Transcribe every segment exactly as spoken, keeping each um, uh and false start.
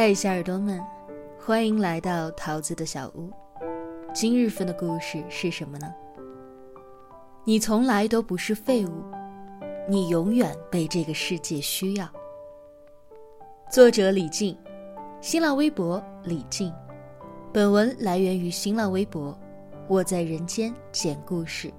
嗨，小耳朵们，欢迎来到桃子的小屋。今日份的故事是什么呢？你从来都不是废物，你永远被这个世界需要。作者李静，新浪微博李静。本文来源于新浪微博我在人间捡故事。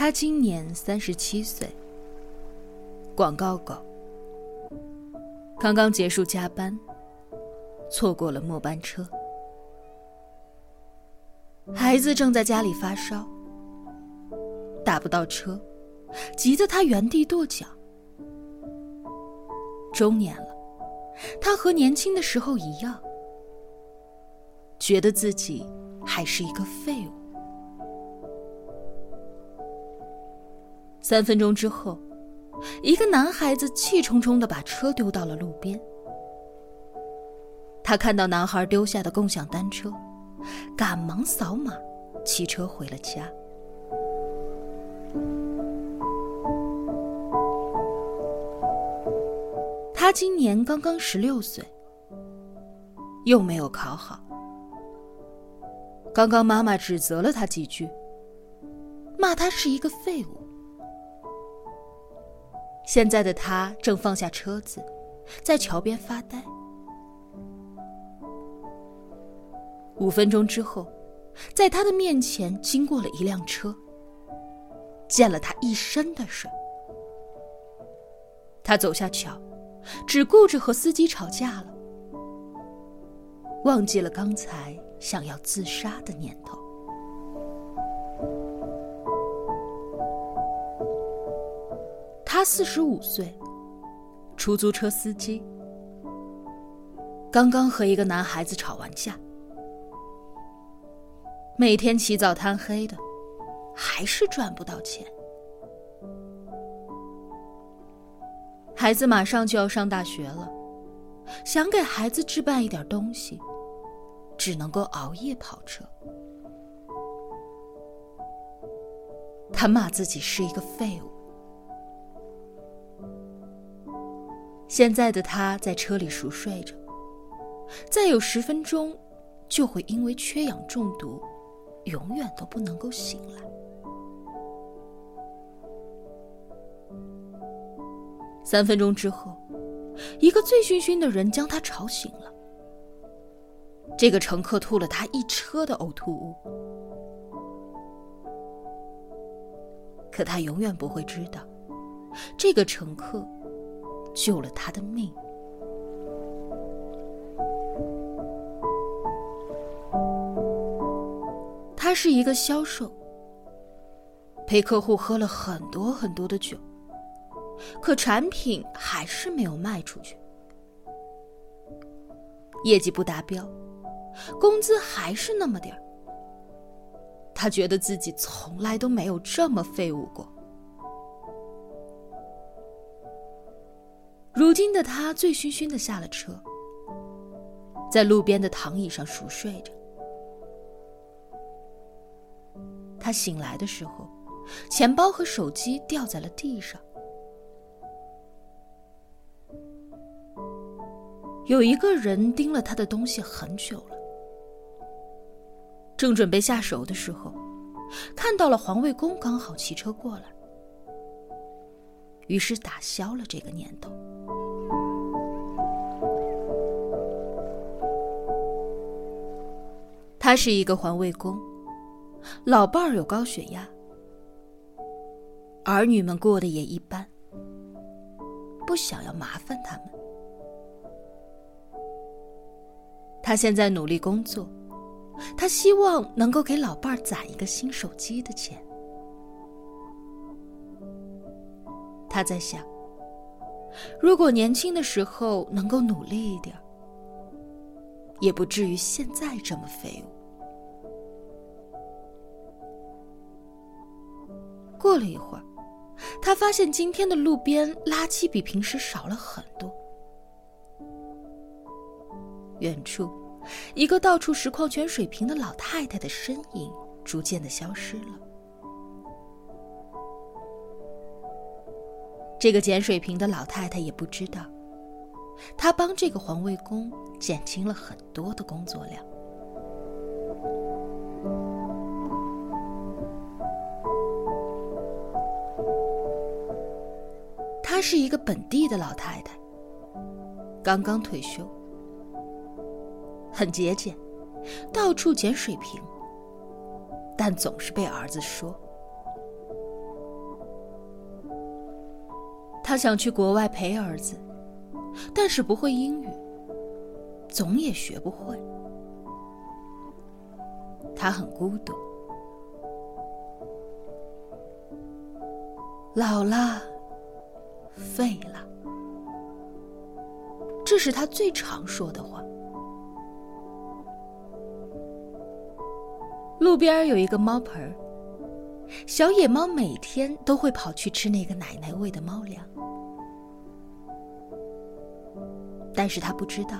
他今年三十七岁，广告狗，刚刚结束加班，错过了末班车。孩子正在家里发烧，打不到车，急得他原地跺脚。中年了，他和年轻的时候一样，觉得自己还是一个废物。三分钟之后，一个男孩子气冲冲地把车丢到了路边。他看到男孩丢下的共享单车，赶忙扫码，骑车回了家。他今年刚刚十六岁，又没有考好。刚刚妈妈指责了他几句，骂他是一个废物。现在的他正放下车子，在桥边发呆。五分钟之后，在他的面前经过了一辆车，溅了他一身的水。他走下桥，只顾着和司机吵架了，忘记了刚才想要自杀的念头。他四十五岁，出租车司机，刚刚和一个男孩子吵完架，每天起早贪黑的，还是赚不到钱。孩子马上就要上大学了，想给孩子置办一点东西，只能够熬夜跑车。他骂自己是一个废物。现在的他在车里熟睡着，再有十分钟就会因为缺氧中毒永远都不能够醒来。三分钟之后，一个醉醺醺的人将他吵醒了。这个乘客吐了他一车的呕吐物，可他永远不会知道，这个乘客救了他的命。他是一个销售，陪客户喝了很多很多的酒，可产品还是没有卖出去，业绩不达标，工资还是那么点儿。他觉得自己从来都没有这么废物过。如今的他醉醺醺地下了车，在路边的躺椅上熟睡着。他醒来的时候，钱包和手机掉在了地上。有一个人盯了他的东西很久了，正准备下手的时候，看到了环卫工刚好骑车过来，于是打消了这个念头。他是一个环卫工，老伴儿有高血压，儿女们过得也一般，不想要麻烦他们。他现在努力工作，他希望能够给老伴儿攒一个新手机的钱。他在想，如果年轻的时候能够努力一点，也不至于现在这么废物。过了一会儿，他发现今天的路边垃圾比平时少了很多。远处，一个到处拾矿泉水瓶的老太太的身影逐渐的消失了。这个捡水瓶的老太太也不知道，她帮这个环卫工减轻了很多的工作量。她是一个本地的老太太，刚刚退休，很节俭，到处捡水瓶，但总是被儿子说。她想去国外陪儿子，但是不会英语，总也学不会。她很孤独，老了，废了，这是她最常说的话。路边有一个猫盆，小野猫每天都会跑去吃那个奶奶喂的猫粮，但是她不知道，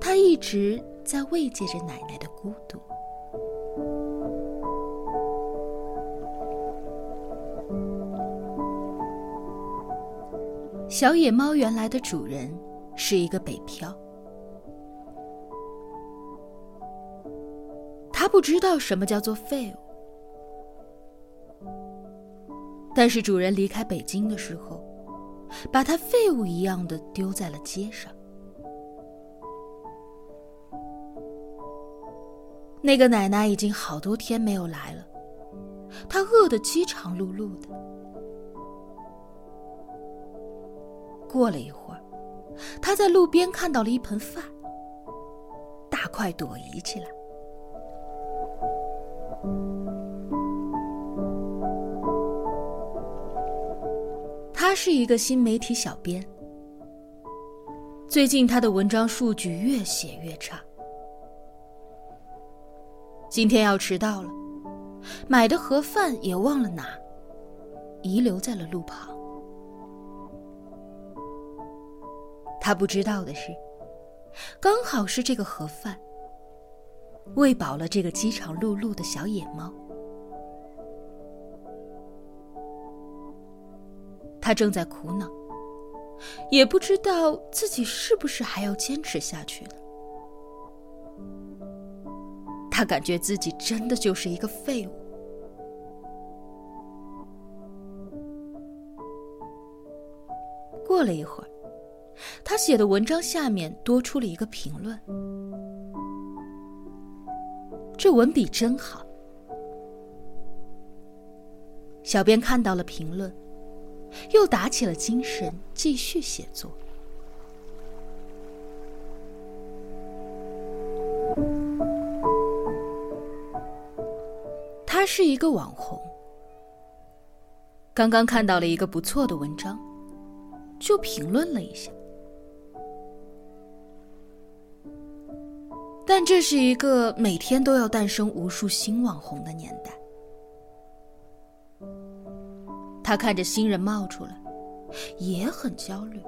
她一直在慰藉着奶奶的孤独。小野猫原来的主人是一个北漂，他不知道什么叫做废物，但是主人离开北京的时候，把它废物一样的丢在了街上。那个奶奶已经好多天没有来了，她饿得饥肠辘辘的。过了一会儿，她在路边看到了一盆饭，大快朵颐起来。他是一个新媒体小编，最近他的文章数据越写越差。今天要迟到了，买的盒饭也忘了拿，遗留在了路旁。他不知道的是，刚好是这个盒饭喂饱了这个饥肠辘辘的小野猫。他正在苦恼，也不知道自己是不是还要坚持下去呢。他感觉自己真的就是一个废物。过了一会儿，他写的文章下面多出了一个评论，这文笔真好。小编看到了评论，又打起了精神继续写作。他是一个网红，刚刚看到了一个不错的文章，就评论了一下。但这是一个每天都要诞生无数新网红的年代。他看着新人冒出来，也很焦虑，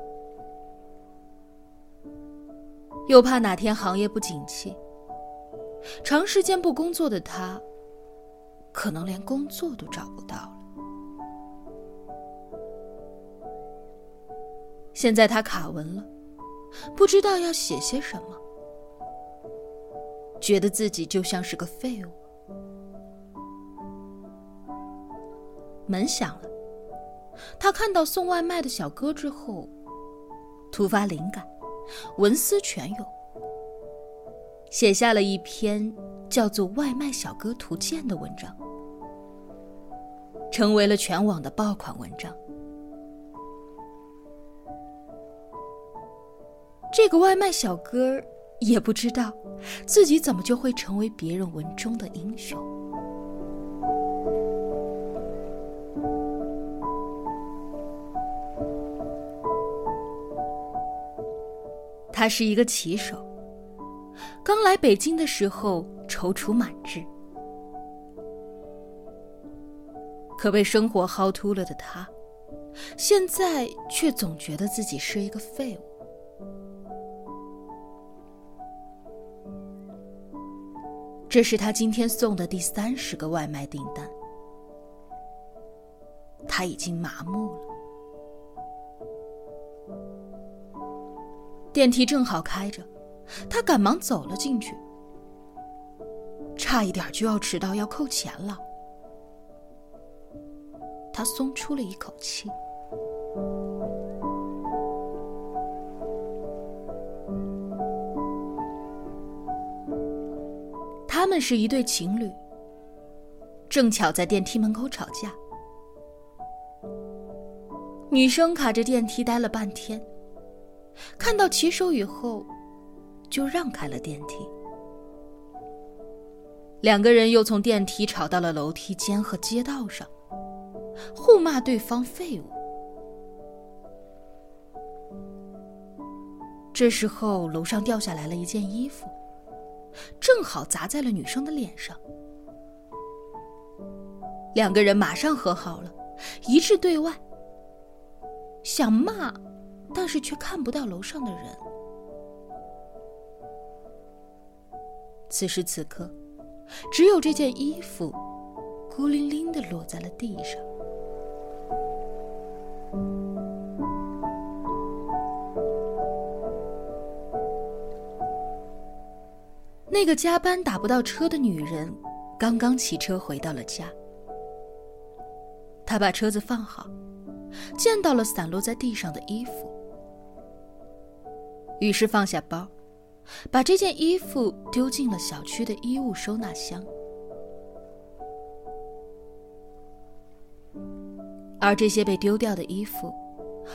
又怕哪天行业不景气，长时间不工作的他，可能连工作都找不到了。现在他卡文了，不知道要写些什么。觉得自己就像是个废物。门响了，他看到送外卖的小哥之后，突发灵感，文思泉涌，写下了一篇叫做《外卖小哥图鉴》的文章，成为了全网的爆款文章。这个外卖小哥也不知道自己怎么就会成为别人文中的英雄。他是一个骑手，刚来北京的时候踌躇满志，可被生活薅秃了的他，现在却总觉得自己是一个废物。这是他今天送的第三十个外卖订单，他已经麻木了。电梯正好开着，他赶忙走了进去，差一点就要迟到，要扣钱了。他松出了一口气。他们是一对情侣，正巧在电梯门口吵架。女生卡着电梯待了半天，看到骑手以后就让开了电梯。两个人又从电梯吵到了楼梯间和街道上，互骂对方废物。这时候楼上掉下来了一件衣服，正好砸在了女生的脸上。两个人马上和好了，一致对外，想骂但是却看不到楼上的人。此时此刻，只有这件衣服孤零零地落在了地上。那个加班打不到车的女人刚刚骑车回到了家，她把车子放好，见到了散落在地上的衣服，于是放下包，把这件衣服丢进了小区的衣物收纳箱。而这些被丢掉的衣服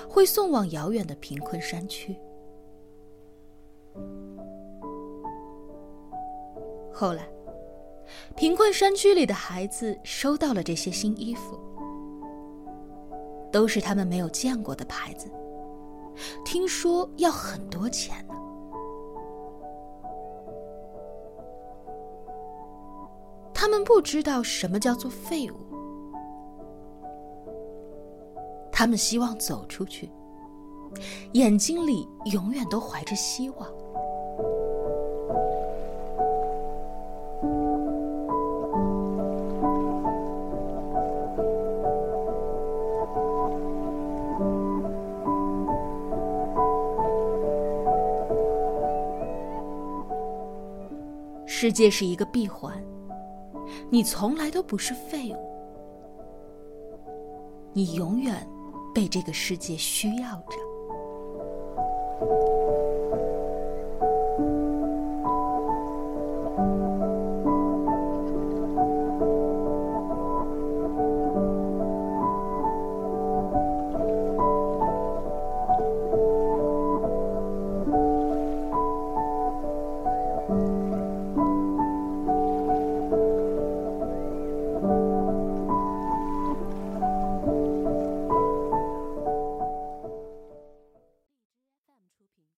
会送往遥远的贫困山区。后来，贫困山区里的孩子收到了这些新衣服，都是他们没有见过的牌子，听说要很多钱呢。他们不知道什么叫做废物，他们希望走出去，眼睛里永远都怀着希望。世界是一个闭环，你从来都不是废物，你永远被这个世界需要着。